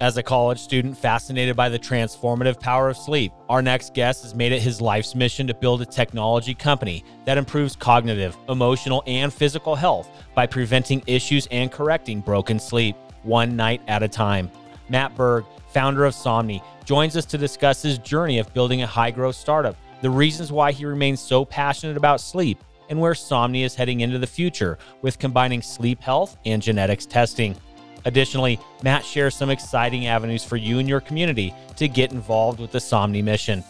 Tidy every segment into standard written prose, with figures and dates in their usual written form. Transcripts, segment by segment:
As a college student fascinated by the transformative power of sleep, our next guest has made it his life's mission to build a technology company that improves cognitive, emotional, and physical health by preventing issues and correcting broken sleep, one night at a time. Matt Berg, founder of Somni, joins us to discuss his journey of building a high-growth startup, the reasons why he remains so passionate about sleep, and where Somni is heading into the future with combining sleep health and genetics testing. Additionally, Matt shares some exciting avenues for you and your community to get involved with the Somni mission.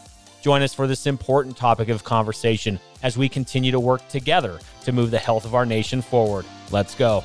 Join us for this important topic of conversation as we continue to work together to move the health of our nation forward. Let's go.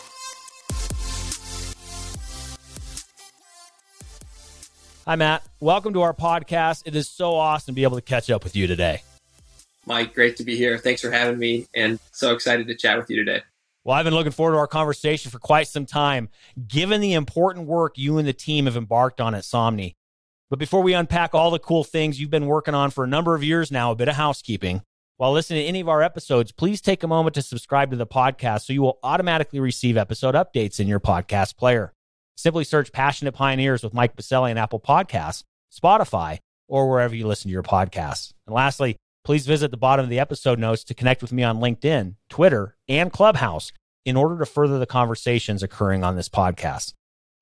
Hi, Matt. Welcome to our podcast. It is so awesome to be able to catch up with you today. Mike, great to be here. Thanks for having me, and so excited to chat with you today. Well, I've been looking forward to our conversation for quite some time, given the important work you and the team have embarked on at Somni. But before we unpack all the cool things you've been working on for a number of years now, a bit of housekeeping. While listening to any of our episodes, please take a moment to subscribe to the podcast so you will automatically receive episode updates in your podcast player. Simply search Passionate Pioneers with Mike Biselli on Apple Podcasts, Spotify, or wherever you listen to your podcasts. And lastly, please visit the bottom of the episode notes to connect with me on LinkedIn, Twitter, and Clubhouse in order to further the conversations occurring on this podcast.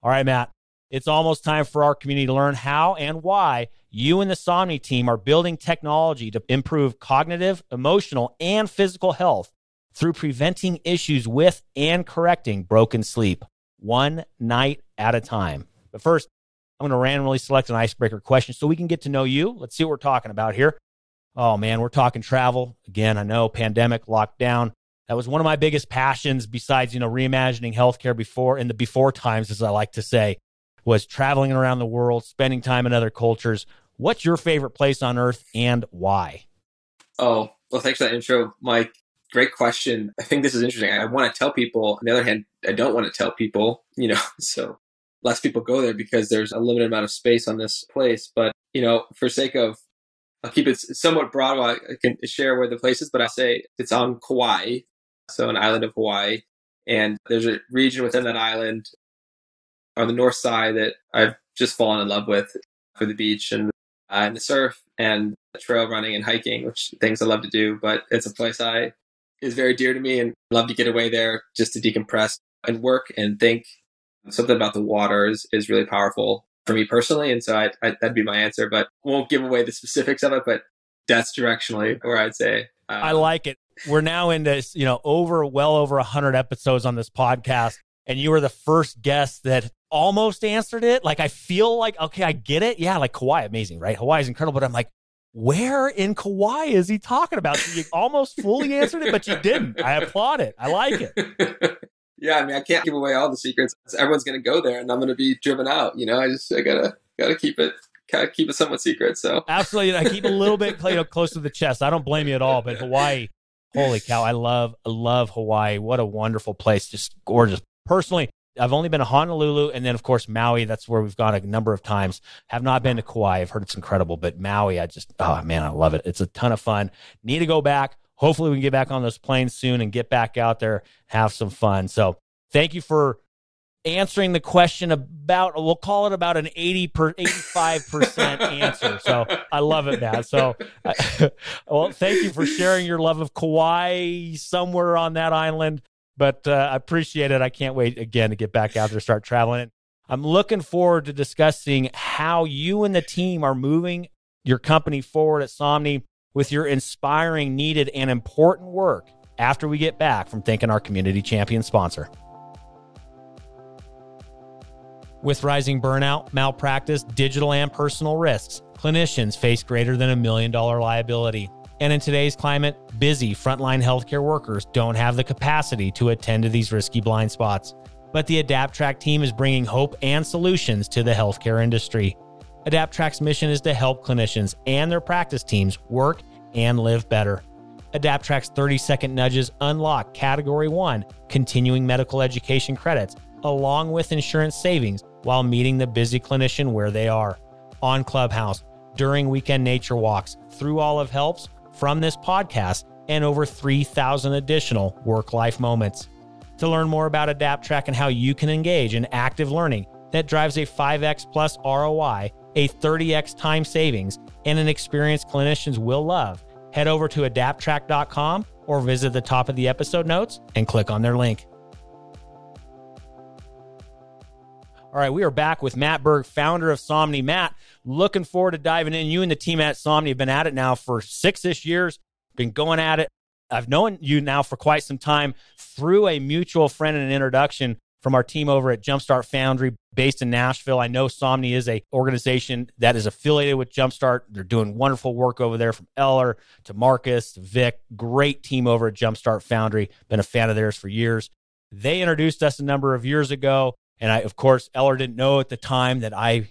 All right, Matt, it's almost time for our community to learn how and why you and the Somni team are building technology to improve cognitive, emotional, and physical health through preventing issues with and correcting broken sleep, one night at a time. But first, I'm going to randomly select an icebreaker question so we can get to know you. Let's see what we're talking about here. Oh man, we're talking travel. Again, I know, pandemic, lockdown. That was one of my biggest passions besides, reimagining healthcare before, in the before times, as I like to say, was traveling around the world, spending time in other cultures. What's your favorite place on earth and why? Oh, well, thanks for that intro, Mike. Great question. I think this is interesting. I want to tell people. On the other hand, I don't want to tell people, so less people go there because there's a limited amount of space on this place. But, for sake of, I'll keep it somewhat broad while I can share where the place is, but I'll say it's on Kauai, so an island of Hawaii. And there's a region within that island on the north side that I've just fallen in love with for the beach and the surf and the trail running and hiking, which things I love to do. But it's a place I is very dear to me and love to get away there just to decompress and work and think. Something about the water is really powerful for me personally. And so that'd be my answer, but won't give away the specifics of it, but that's directionally where I'd say. I like it. We're now into, well over 100 episodes on this podcast. And you were the first guest that almost answered it. Like, I feel like, okay, I get it. Yeah. Like Kauai, amazing, right? Hawaii is incredible. But I'm like, where in Kauai is he talking about? So you almost fully answered it, but you didn't. I applaud it. I like it. Yeah, I can't give away all the secrets. Everyone's going to go there, and I'm going to be driven out. I gotta keep it somewhat secret. So absolutely, I keep a little bit close to the chest. I don't blame you at all. But Hawaii, holy cow! I love Hawaii. What a wonderful place, just gorgeous. Personally, I've only been to Honolulu and then, of course, Maui. That's where we've gone a number of times. Have not been to Kauai. I've heard it's incredible, but Maui, I love it. It's a ton of fun. Need to go back. Hopefully we can get back on those planes soon and get back out there, have some fun. So thank you for answering the question about, we'll call it about an 85% answer. So I love it, Matt. So, well, thank you for sharing your love of Kauai somewhere on that island. But I appreciate it. I can't wait again to get back out there, start traveling. I'm looking forward to discussing how you and the team are moving your company forward at Somni with your inspiring, needed, and important work after we get back from thanking our community champion sponsor. With rising burnout, malpractice, digital and personal risks, clinicians face greater than $1 million liability. And in today's climate, busy frontline healthcare workers don't have the capacity to attend to these risky blind spots. but the AdaptTrack team is bringing hope and solutions to the healthcare industry. AdaptTrack's mission is to help clinicians and their practice teams work and live better. AdaptTrack's 30-second nudges unlock Category 1 continuing medical education credits along with insurance savings while meeting the busy clinician where they are. On Clubhouse, during weekend nature walks, through all of helps, from this podcast, and over 3,000 additional work-life moments. To learn more about AdaptTrack and how you can engage in active learning that drives a 5x plus ROI, a 30x time savings, and an experience clinicians will love, head over to AdaptTrack.com or visit the top of the episode notes and click on their link. All right, we are back with Matt Berg, founder of Somni. Matt, looking forward to diving in. You and the team at Somni have been at it now for 6-ish years, been going at it. I've known you now for quite some time through a mutual friend and an introduction from our team over at Jumpstart Foundry based in Nashville. I know Somni is an organization that is affiliated with Jumpstart. They're doing wonderful work over there, from Eller to Marcus, to Vic. Great team over at Jumpstart Foundry. Been a fan of theirs for years. They introduced us a number of years ago. And I, of course, Eller didn't know at the time that I,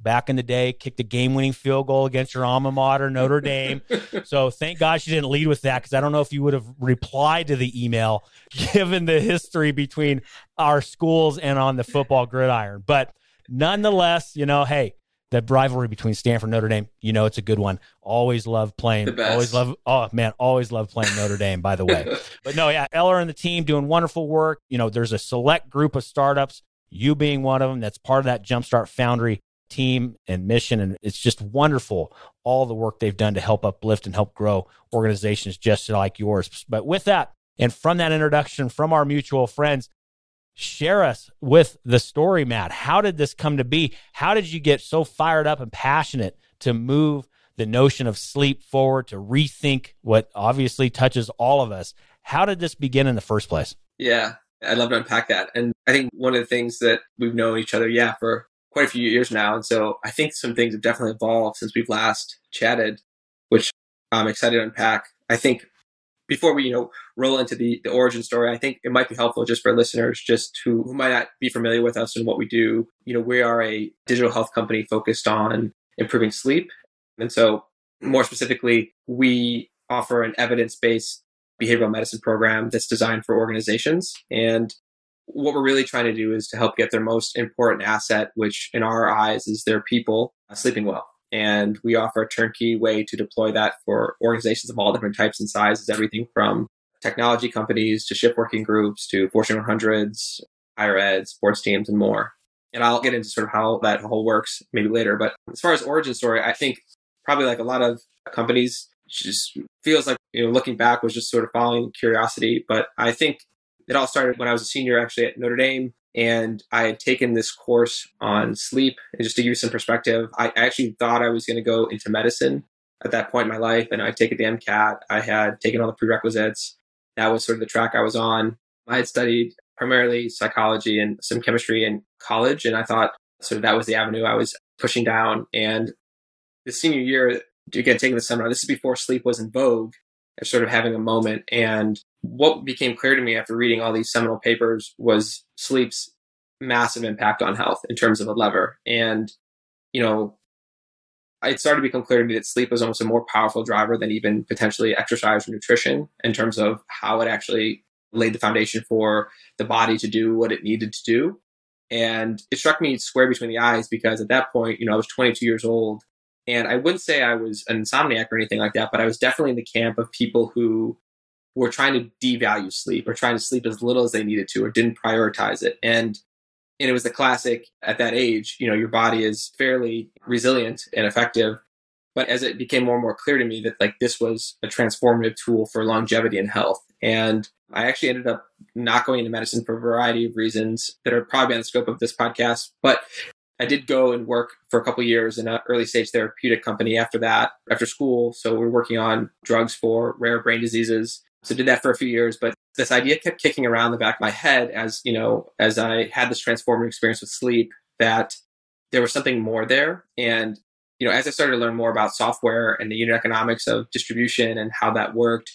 back in the day, kicked a game-winning field goal against your alma mater, Notre Dame. So thank God she didn't lead with that, because I don't know if you would have replied to the email, given the history between our schools and on the football gridiron. But nonetheless, hey, that rivalry between Stanford and Notre Dame, it's a good one. Always love playing. The best. Always love playing Notre Dame, by the way. But no, yeah, Eller and the team doing wonderful work. There's a select group of startups, you being one of them, that's part of that Jumpstart Foundry team and mission. And it's just wonderful, all the work they've done to help uplift and help grow organizations just like yours. But with that, and from that introduction from our mutual friends, share us with the story, Matt. How did this come to be? How did you get so fired up and passionate to move the notion of sleep forward, to rethink what obviously touches all of us? How did this begin in the first place? Yeah. I'd love to unpack that. And I think one of the things that we've known each other, for quite a few years now. And so I think some things have definitely evolved since we've last chatted, which I'm excited to unpack. I think before we, roll into the origin story, I think it might be helpful just for listeners just who might not be familiar with us and what we do. We are a digital health company focused on improving sleep. And so more specifically, we offer an evidence-based behavioral medicine program that's designed for organizations. And what we're really trying to do is to help get their most important asset, which in our eyes is their people, sleeping well. And we offer a turnkey way to deploy that for organizations of all different types and sizes, everything from technology companies to shift working groups to Fortune 100s, higher ed, sports teams, and more. And I'll get into sort of how that whole works maybe later. But as far as origin story, I think probably like a lot of companies, just feels like, looking back was just sort of following curiosity. But I think it all started when I was a senior actually at Notre Dame, and I had taken this course on sleep. And just to give you some perspective, I actually thought I was going to go into medicine at that point in my life. And I'd taken the MCAT. I had taken all the prerequisites. That was sort of the track I was on. I had studied primarily psychology and some chemistry in college. And I thought sort of that was the avenue I was pushing down. And the senior year, again, taking the seminar, this is before sleep was in vogue, of sort of having a moment. And what became clear to me after reading all these seminal papers was sleep's massive impact on health in terms of a lever. And, it started to become clear to me that sleep was almost a more powerful driver than even potentially exercise or nutrition in terms of how it actually laid the foundation for the body to do what it needed to do. And it struck me square between the eyes, because at that point, I was 22 years old. And I wouldn't say I was an insomniac or anything like that, but I was definitely in the camp of people who were trying to devalue sleep or trying to sleep as little as they needed to or didn't prioritize it. And it was the classic at that age, your body is fairly resilient and effective. But as it became more and more clear to me that this was a transformative tool for longevity and health. And I actually ended up not going into medicine for a variety of reasons that are probably on the scope of this podcast. But I did go and work for a couple of years in an early stage therapeutic company after that, after school. So we're working on drugs for rare brain diseases. So did that for a few years, but this idea kept kicking around the back of my head as I had this transformative experience with sleep, that there was something more there. And, as I started to learn more about software and the unit economics of distribution and how that worked,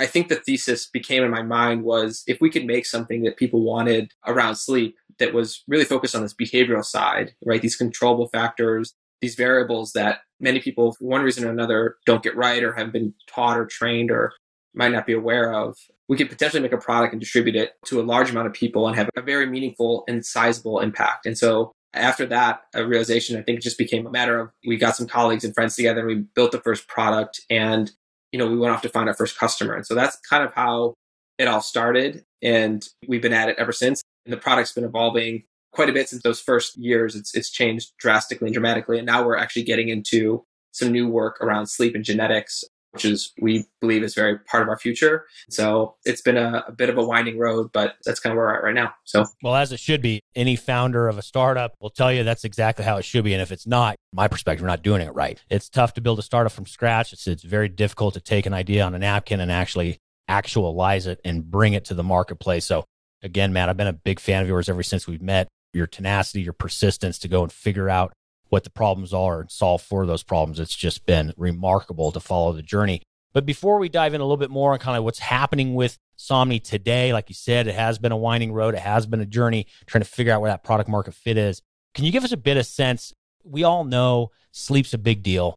I think the thesis became in my mind was if we could make something that people wanted around sleep that was really focused on this behavioral side, right? These controllable factors, these variables that many people, for one reason or another, don't get right or have been taught or trained or might not be aware of. We could potentially make a product and distribute it to a large amount of people and have a very meaningful and sizable impact. And so after that realization, I think it just became a matter of we got some colleagues and friends together and we built the first product and, you know, we went off to find our first customer. And so that's kind of how it all started. And we've been at it ever since. And the product's been evolving quite a bit since those first years. It's changed drastically and dramatically. And now we're actually getting into some new work around sleep and genetics, which is, we believe, is very part of our future. So it's been a bit of a winding road, but that's kind of where we're at right now. So, well, as it should be, any founder of a startup will tell you that's exactly how it should be. And if it's not, from my perspective, we're not doing it right. It's tough to build a startup from scratch. It's very difficult to take an idea on a napkin and actually actualize it and bring it to the marketplace. So again, Matt, I've been a big fan of yours ever since we've met. Your tenacity, your persistence to go and figure out what the problems are and solve for those problems. It's just been remarkable to follow the journey. But before we dive in a little bit more on kind of what's happening with Somni today, like you said, it has been a winding road. It has been a journey trying to figure out where that product market fit is. Can you give us a bit of sense? We all know sleep's a big deal.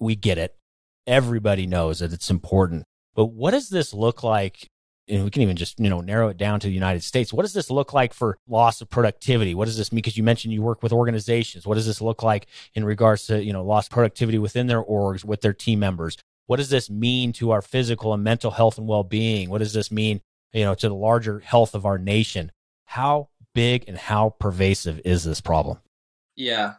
We get it. Everybody knows that it's important. But what does this look like? And we can even just, narrow it down to the United States. What does this look like for loss of productivity? What does this mean? Because you mentioned you work with organizations. What does this look like in regards to, loss of productivity within their orgs, with their team members? What does this mean to our physical and mental health and well-being? What does this mean, to the larger health of our nation? How big and how pervasive is this problem? Yeah.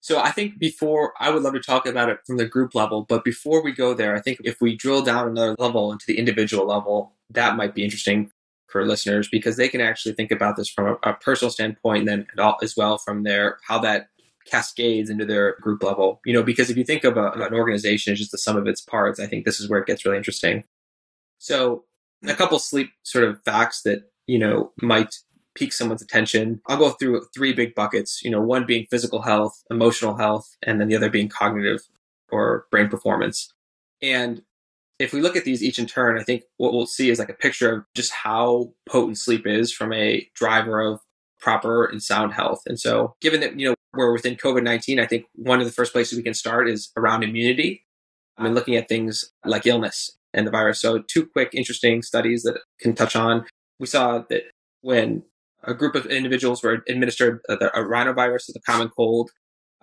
So I think before, I would love to talk about it from the group level, but before we go there, I think if we drill down another level into the individual level, that might be interesting for listeners because they can actually think about this from a personal standpoint and then as well from their, how that cascades into their group level. Because if you think of an organization as just the sum of its parts, I think this is where it gets really interesting. So a couple sleep sort of facts that, might pique someone's attention. I'll go through three big buckets, one being physical health, emotional health, and then the other being cognitive or brain performance. And if we look at these each in turn, I think what we'll see is like a picture of just how potent sleep is from a driver of proper and sound health. And so given that, we're within COVID-19, I think one of the first places we can start is around immunity. And looking at things like illness and the virus. So two quick, interesting studies that I can touch on. We saw that when a group of individuals were administered a rhinovirus, the common cold,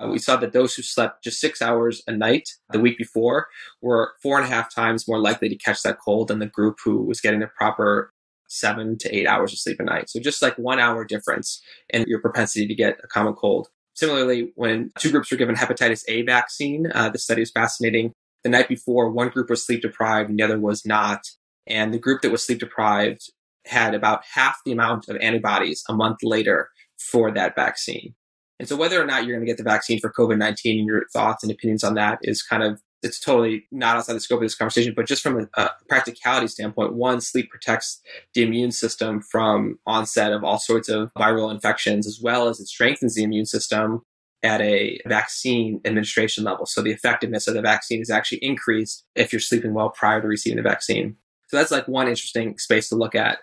we saw that those who slept just 6 hours a night the week before were 4.5 times more likely to catch that cold than the group who was getting the proper 7 to 8 hours of sleep a night. So just like 1 hour difference in your propensity to get a common cold. Similarly, when two groups were given hepatitis A vaccine, this study is fascinating. The night before, one group was sleep deprived and the other was not. And the group that was sleep deprived had about half the amount of antibodies a month later for that vaccine. And so whether or not you're going to get the vaccine for COVID-19 and your thoughts and opinions on that is kind of, it's totally not outside the scope of this conversation, but just from a practicality standpoint, one, sleep protects the immune system from onset of all sorts of viral infections, as well as it strengthens the immune system at a vaccine administration level. So the effectiveness of the vaccine is actually increased if you're sleeping well prior to receiving the vaccine. So that's like one interesting space to look at.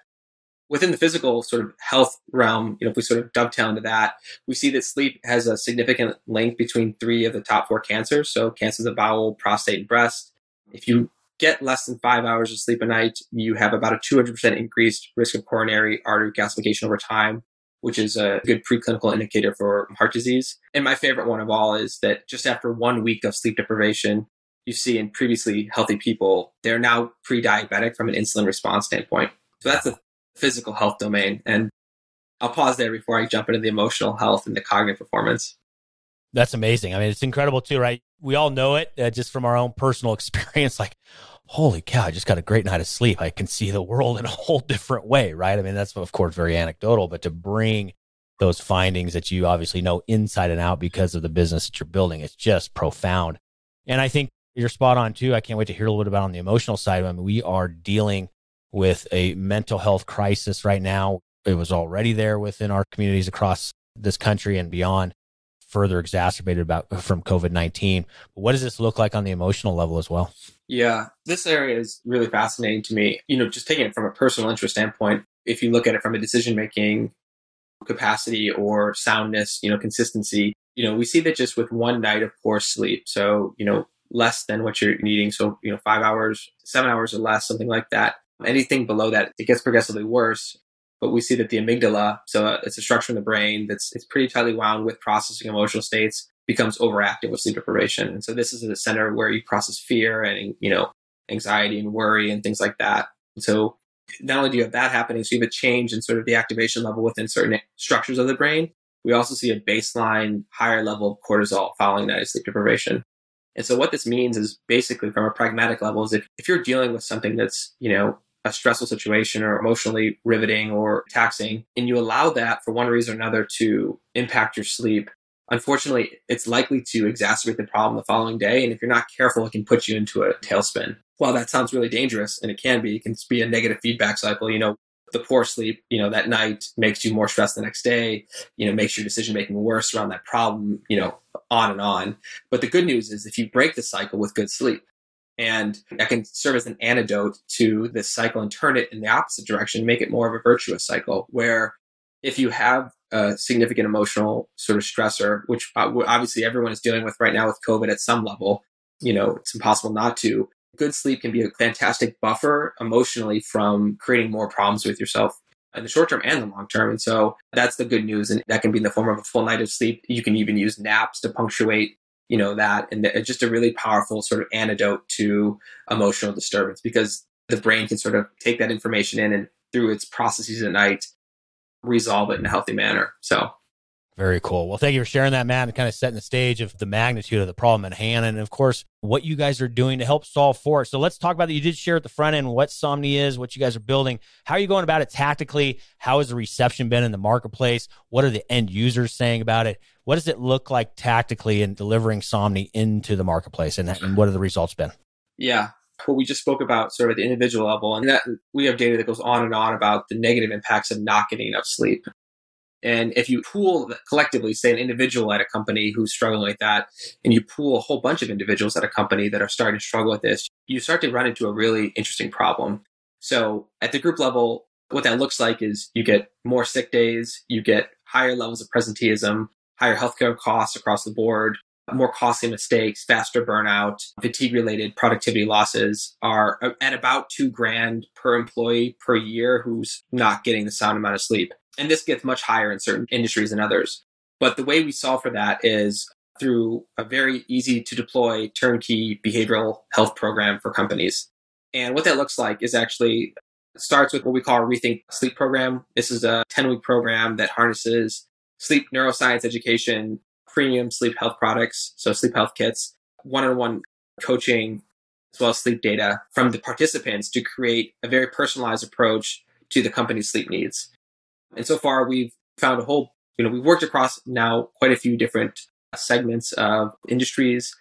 Within the physical sort of health realm, if we sort of dovetail into that, we see that sleep has a significant link between 3 of the top 4 cancers. So cancers of bowel, prostate, and breast. If you get less than 5 hours of sleep a night, you have about a 200% increased risk of coronary artery calcification over time, which is a good preclinical indicator for heart disease. And my favorite one of all is that just after 1 week of sleep deprivation, you see in previously healthy people, they're now pre-diabetic from an insulin response standpoint. So that's a physical health domain. And I'll pause there before I jump into the emotional health and the cognitive performance. That's amazing. I mean, it's incredible too, right? We all know it just from our own personal experience, like, holy cow, I just got a great night of sleep. I can see the world in a whole different way, right? I mean, that's of course very anecdotal, but to bring those findings that you obviously know inside and out because of the business that you're building, it's just profound. And I think you're spot on too. I can't wait to hear a little bit about on the emotional side. I mean, we are dealing with a mental health crisis right now. It was already there within our communities across this country and beyond. further exacerbated about from COVID-19. But what does this look like on the emotional level as well? Yeah, this area is really fascinating to me. You know, just taking it from a personal interest standpoint, if you look at it from a decision-making capacity or soundness, you know, consistency, you know, we see that just with one night of poor sleep. So, you know, less than what you're needing. So, you know, 5 hours, 7 hours or less, something like that. Anything below that, it gets progressively worse. But we see that the amygdala, so it's a structure in the brain that's pretty tightly wound with processing emotional states, becomes overactive with sleep deprivation. And so this is the center where you process fear and, you know, anxiety and worry and things like that. And so not only do you have that happening, so you have a change in sort of the activation level within certain structures of the brain. We also see a baseline higher level of cortisol following that is sleep deprivation. And so what this means is basically from a pragmatic level is if you're dealing with something that's, you know, a stressful situation or emotionally riveting or taxing, and you allow that for one reason or another to impact your sleep, unfortunately, it's likely to exacerbate the problem the following day. And if you're not careful, it can put you into a tailspin. While that sounds really dangerous, and it can be a negative feedback cycle. You know, the poor sleep, you know, that night makes you more stressed the next day, you know, makes your decision-making worse around that problem, you know, on and on. But the good news is if you break the cycle with good sleep, and that can serve as an antidote to this cycle and turn it in the opposite direction, make it more of a virtuous cycle, where if you have a significant emotional sort of stressor, which obviously everyone is dealing with right now with COVID at some level, you know, it's impossible not to. Good sleep can be a fantastic buffer emotionally from creating more problems with yourself in the short term and the long term. And so that's the good news. And that can be in the form of a full night of sleep. You can even use naps to punctuate, you know, that. And it's just a really powerful sort of antidote to emotional disturbance, because the brain can sort of take that information in and through its processes at night, resolve it in a healthy manner. So very cool. Well, thank you for sharing that, Matt, and kind of setting the stage of the magnitude of the problem at hand. And of course, what you guys are doing to help solve for it. So let's talk about that. You did share at the front end what Somni is, what you guys are building. How are you going about it tactically? How has the reception been in the marketplace? What are the end users saying about it? What does it look like tactically in delivering Somni into the marketplace? And what have the results been? Yeah. What we just spoke about sort of at the individual level, and that we have data that goes on and on about the negative impacts of not getting enough sleep. And if you pool collectively, say an individual at a company who's struggling with that, and you pool a whole bunch of individuals at a company that are starting to struggle with this, you start to run into a really interesting problem. So at the group level, what that looks like is you get more sick days, you get higher levels of presenteeism, higher healthcare costs across the board, more costly mistakes, faster burnout, fatigue-related productivity losses are at about $2,000 per employee per year who's not getting the sound amount of sleep. And this gets much higher in certain industries than others. But the way we solve for that is through a very easy to deploy turnkey behavioral health program for companies. And what that looks like is actually starts with what we call a Rethink Sleep program. This is a 10-week program that harnesses sleep neuroscience education, premium sleep health products, so sleep health kits, one-on-one coaching, as well as sleep data from the participants to create a very personalized approach to the company's sleep needs. And so far, we've found a whole, you know, we've worked across now quite a few different segments of industries,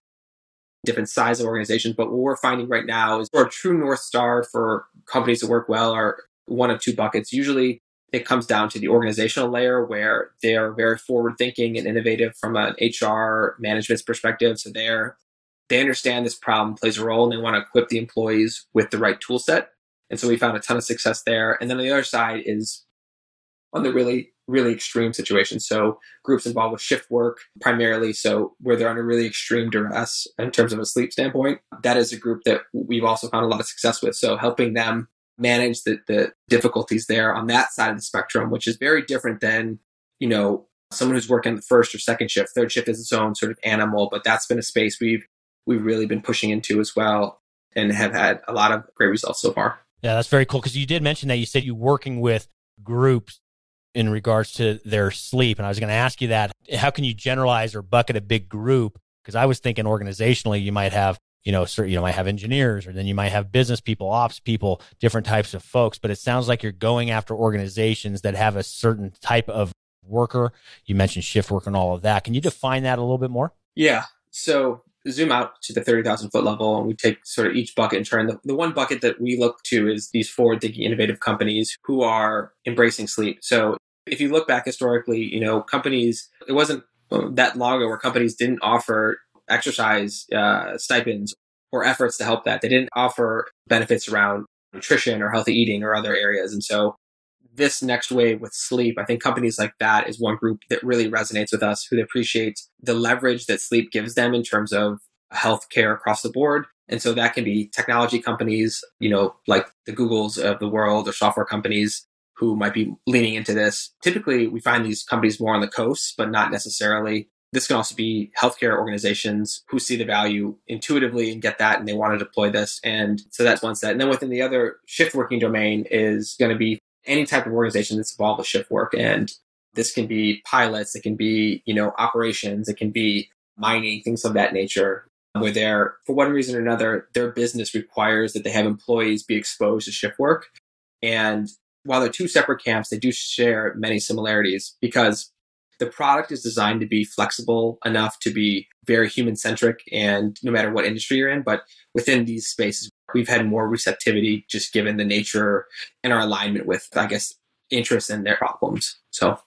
different size of organizations. But what we're finding right now is our true North Star for companies that work well are one of two buckets. Usually, it comes down to the organizational layer where they are very forward thinking and innovative from an HR management's perspective. So they understand this problem plays a role and they want to equip the employees with the right tool set. And so we found a ton of success there. And then on the other side is on the really, really extreme situation. So groups involved with shift work primarily, so where they're under really extreme duress in terms of a sleep standpoint, that is a group that we've also found a lot of success with. So helping them manage the difficulties there on that side of the spectrum, which is very different than, you know, someone who's working the first or second shift. Third shift is its own sort of animal, but that's been a space we've really been pushing into as well and have had a lot of great results so far. Yeah, that's very cool. Because you did mention that you said you're working with groups in regards to their sleep. And I was going to ask you that, how can you generalize or bucket a big group? Because I was thinking organizationally, you might have, you might have engineers, or then you might have business people, ops people, different types of folks. But it sounds like you're going after organizations that have a certain type of worker. You mentioned shift work and all of that. Can you define that a little bit more? Yeah. So zoom out to the 30,000 foot level, and we take sort of each bucket in turn. The one bucket that we look to is these forward thinking, innovative companies who are embracing sleep. So if you look back historically, you know, companies, it wasn't that long ago where companies didn't offer exercise stipends or efforts to help that. They didn't offer benefits around nutrition or healthy eating or other areas. And so this next wave with sleep, I think companies like that is one group that really resonates with us, who appreciate the leverage that sleep gives them in terms of healthcare across the board. And so that can be technology companies, you know, like the Googles of the world, or software companies who might be leaning into this. Typically, we find these companies more on the coast, but not necessarily. This can also be healthcare organizations who see the value intuitively and get that, and they want to deploy this. And so that's one set. And then within the other shift working domain is going to be any type of organization that's involved with shift work. And this can be pilots, it can be, you know, operations, it can be mining, things of that nature, where they're, for one reason or another, their business requires that they have employees be exposed to shift work. And while they're two separate camps, they do share many similarities because the product is designed to be flexible enough to be very human-centric, and no matter what industry you're in. But within these spaces, we've had more receptivity just given the nature and our alignment with, I guess, interests and their problems. So.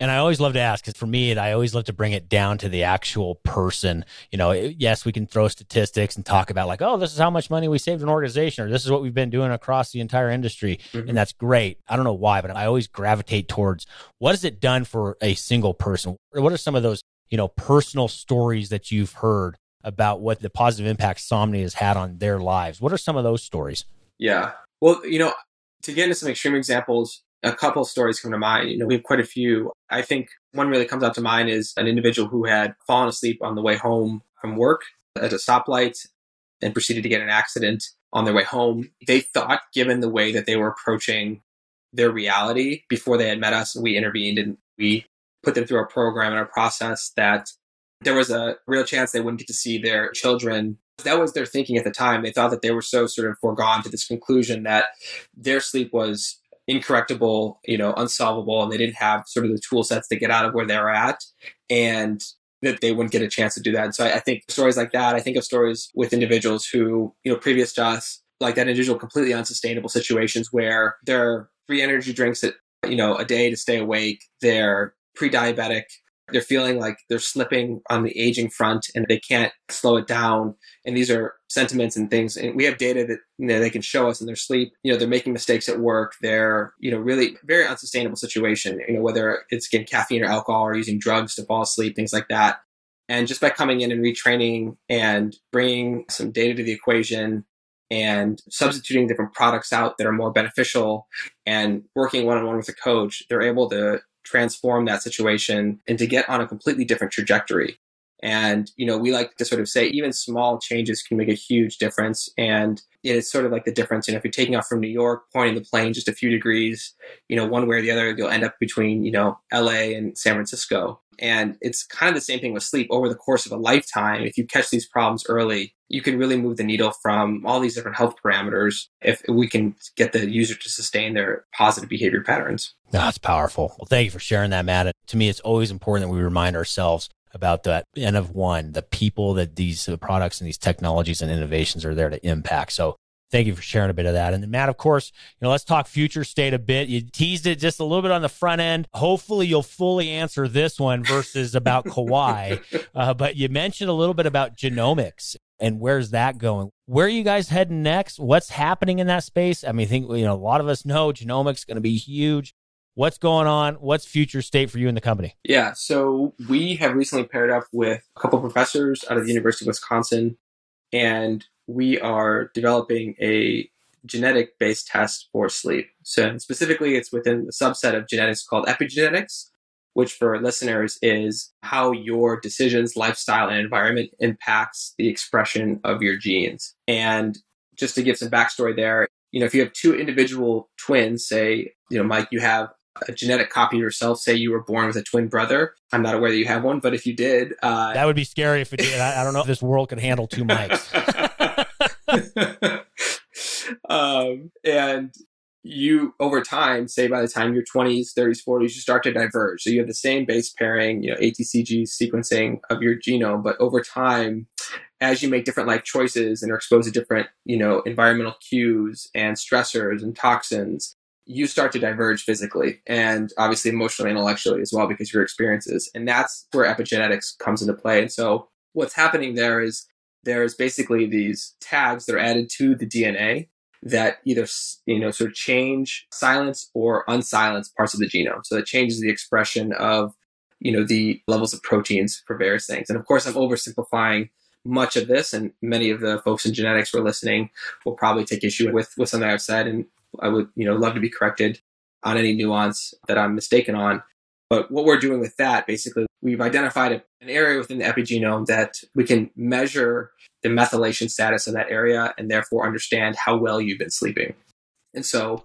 And I always love to ask, because for me, I always love to bring it down to the actual person. You know, yes, we can throw statistics and talk about like, oh, this is how much money we saved an organization, or this is what we've been doing across the entire industry. Mm-hmm. And that's great. I don't know why, but I always gravitate towards what has it done for a single person? What are some of those, you know, personal stories that you've heard about what the positive impact Somni has had on their lives? What are some of those stories? Yeah. Well, you know, to get into some extreme examples, a couple of stories come to mind. You know, we have quite a few. I think one really comes out to mind is an individual who had fallen asleep on the way home from work at a stoplight and proceeded to get in an accident on their way home. They thought, given the way that they were approaching their reality before they had met us, we intervened and we put them through a program and a process that there was a real chance they wouldn't get to see their children. That was their thinking at the time. They thought that they were so sort of foregone to this conclusion that their sleep was incorrectable, you know, unsolvable, and they didn't have sort of the tool sets to get out of where they were at, and that they wouldn't get a chance to do that. And so I think stories like that, I think of stories with individuals who, you know, previous to us, like that individual, completely unsustainable situations where they're free energy drinks that, you know, a day to stay awake, they're pre-diabetic, they're feeling like they're slipping on the aging front and they can't slow it down. And these are sentiments and things. And we have data that, you know, they can show us in their sleep. You know, they're making mistakes at work. They're, you know, really very unsustainable situation, you know, whether it's getting caffeine or alcohol or using drugs to fall asleep, things like that. And just by coming in and retraining and bringing some data to the equation and substituting different products out that are more beneficial and working one-on-one with a coach, they're able to transform that situation and to get on a completely different trajectory. And, you know, we like to sort of say even small changes can make a huge difference. And it's sort of like the difference, you know, if you're taking off from New York, pointing the plane just a few degrees, you know, one way or the other, you'll end up between, you know, LA and San Francisco. And it's kind of the same thing with sleep. Over the course of a lifetime, if you catch these problems early, you can really move the needle from all these different health parameters if we can get the user to sustain their positive behavior patterns. No, that's powerful. Well, thank you for sharing that, Matt. To me, it's always important that we remind ourselves about that N of one, the people that these products and these technologies and innovations are there to impact. So thank you for sharing a bit of that. And then Matt, of course, you know, let's talk future state a bit. You teased it just a little bit on the front end. Hopefully you'll fully answer this one versus about Kauai. But you mentioned a little bit about genomics and where's that going? Where are you guys heading next? What's happening in that space? I mean, I think, you know, a lot of us know genomics is going to be huge. What's going on? What's future state for you and the company? Yeah. So we have recently paired up with a couple of professors out of the University of Wisconsin, and we are developing a genetic-based test for sleep. So specifically, it's within the subset of genetics called epigenetics, which for listeners is how your decisions, lifestyle, and environment impacts the expression of your genes. And just to give some backstory there, you know, if you have two individual twins, say, you know, Mike, you have a genetic copy of yourself. Say you were born with a twin brother. I'm not aware that you have one, but if you did... that would be scary if it did. I don't know if this world can handle two mics. And you, over time, say by the time you're 20s, 30s, 40s, you start to diverge. So you have the same base pairing, you know, ATCG sequencing of your genome, but over time, as you make different life choices and are exposed to different, you know, environmental cues and stressors and toxins, you start to diverge physically and obviously emotionally, intellectually as well, because of your experiences. And that's where epigenetics comes into play. And so what's happening there is there's basically these tags that are added to the DNA that either, sort of change, silence or unsilence parts of the genome. So it changes the expression of, the levels of proteins for various things. And of course, I'm oversimplifying much of this, and many of the folks in genetics who are listening will probably take issue with something I've said, and I would, love to be corrected on any nuance that I'm mistaken on. But what we're doing with that, basically, we've identified an area within the epigenome that we can measure the methylation status in that area and therefore understand how well you've been sleeping. And so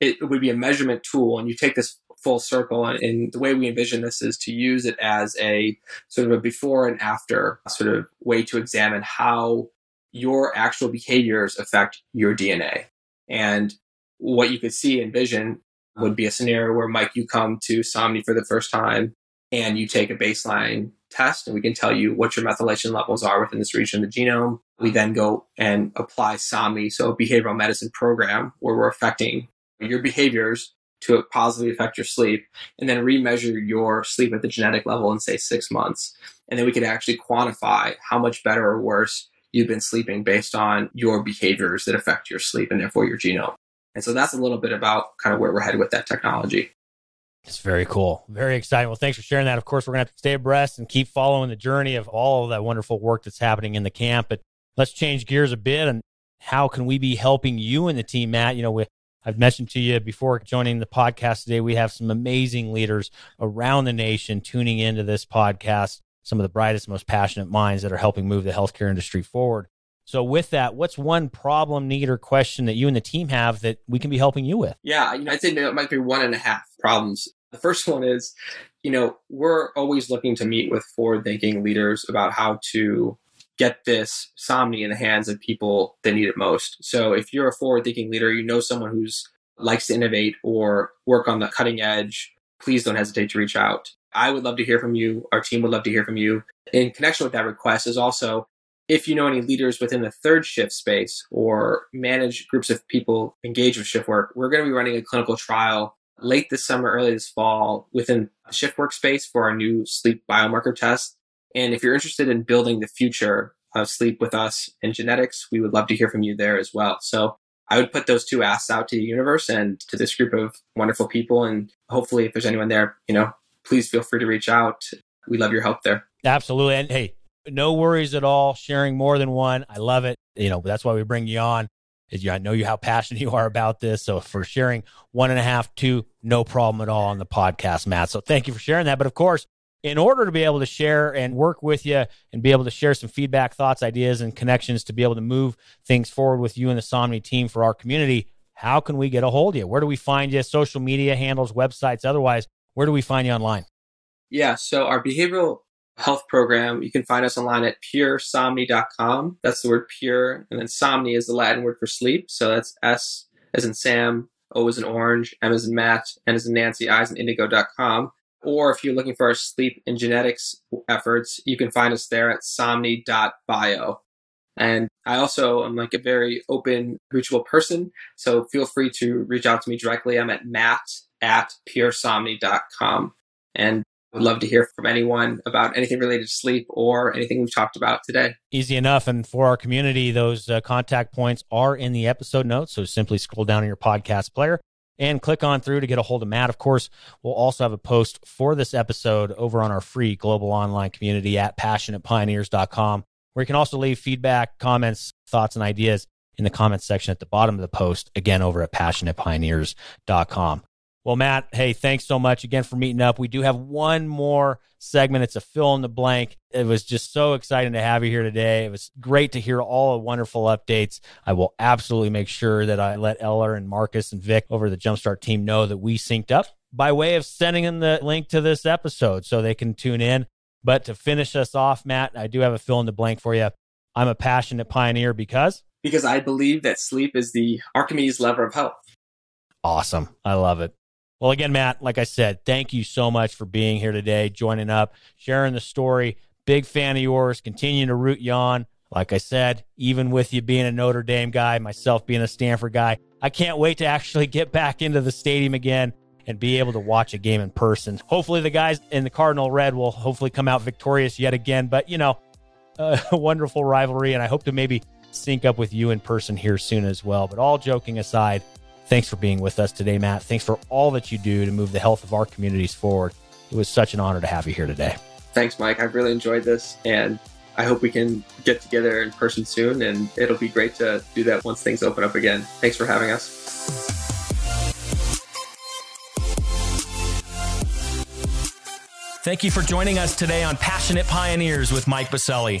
it would be a measurement tool, and you take this full circle, and the way we envision this is to use it as a sort of a before and after sort of way to examine how your actual behaviors affect your DNA. And what you could see and vision would be a scenario where, Mike, you come to Somni for the first time and you take a baseline test, and we can tell you what your methylation levels are within this region of the genome. We then go and apply Somni, so a behavioral medicine program where we're affecting your behaviors to positively affect your sleep, and then remeasure your sleep at the genetic level in, say, 6 months. And then we could actually quantify how much better or worse you've been sleeping based on your behaviors that affect your sleep and therefore your genome. And so that's a little bit about kind of where we're headed with that technology. It's very cool. Very exciting. Well, thanks for sharing that. Of course, we're going to have to stay abreast and keep following the journey of all of that wonderful work that's happening in the camp. But let's change gears a bit. And how can we be helping you and the team, Matt? I've mentioned to you before joining the podcast today, we have some amazing leaders around the nation tuning into this podcast, some of the brightest, most passionate minds that are helping move the healthcare industry forward. So with that, what's one problem, need, or question that you and the team have that we can be helping you with? Yeah, I'd say it might be 1.5 problems. The first one is, we're always looking to meet with forward-thinking leaders about how to get this Somni in the hands of people that need it most. So if you're a forward-thinking leader, someone who's likes to innovate or work on the cutting edge, please don't hesitate to reach out. I would love to hear from you. Our team would love to hear from you. In connection with that request is also, if you know any leaders within the third shift space or manage groups of people engaged with shift work, we're going to be running a clinical trial late this summer, early this fall within shift work space for our new sleep biomarker test. And if you're interested in building the future of sleep with us in genetics, we would love to hear from you there as well. So I would put those two asks out to the universe and to this group of wonderful people. And hopefully if there's anyone there, please feel free to reach out. We love your help there. Absolutely. And hey, no worries at all. Sharing more than one. I love it. That's why we bring you on. I know how passionate you are about this. So for sharing 1.5, 2, no problem at all on the podcast, Matt. So thank you for sharing that. But of course, in order to be able to share and work with you and be able to share some feedback, thoughts, ideas, and connections to be able to move things forward with you and the Somni team for our community, how can we get a hold of you? Where do we find you? Social media handles, websites, otherwise, where do we find you online? Yeah, so our behavioral health program, you can find us online at Puresomni.com. That's the word pure. And then Somni is the Latin word for sleep. So that's S as in Sam, O as in orange, M as in Matt, N as in Nancy, I as in indigo.com. Or if you're looking for our sleep and genetics efforts, you can find us there at somni.bio. And I also am a very open, reachable person. So feel free to reach out to me directly. I'm at matt@puresomni.com. And would love to hear from anyone about anything related to sleep or anything we've talked about today. Easy enough. And for our community, those contact points are in the episode notes. So simply scroll down in your podcast player and click on through to get a hold of Matt. Of course, we'll also have a post for this episode over on our free global online community at passionatepioneers.com, where you can also leave feedback, comments, thoughts, and ideas in the comments section at the bottom of the post, again, over at passionatepioneers.com. Well, Matt, hey, thanks so much again for meeting up. We do have one more segment. It's a fill in the blank. It was just so exciting to have you here today. It was great to hear all the wonderful updates. I will absolutely make sure that I let Eller and Marcus and Vic over the Jumpstart team know that we synced up by way of sending them the link to this episode so they can tune in. But to finish us off, Matt, I do have a fill in the blank for you. I'm a passionate pioneer because I believe that sleep is the Archimedes lever of health. Awesome. I love it. Well, again, Matt, like I said, thank you so much for being here today, joining up, sharing the story. Big fan of yours, continuing to root you on. Like I said, even with you being a Notre Dame guy, myself being a Stanford guy, I can't wait to actually get back into the stadium again and be able to watch a game in person. Hopefully the guys in the Cardinal Red will hopefully come out victorious yet again, but you know, a wonderful rivalry, and I hope to maybe sync up with you in person here soon as well. But all joking aside, thanks for being with us today, Matt. Thanks for all that you do to move the health of our communities forward. It was such an honor to have you here today. Thanks, Mike. I've really enjoyed this, and I hope we can get together in person soon, and it'll be great to do that once things open up again. Thanks for having us. Thank you for joining us today on Passionate Pioneers with Mike Biselli.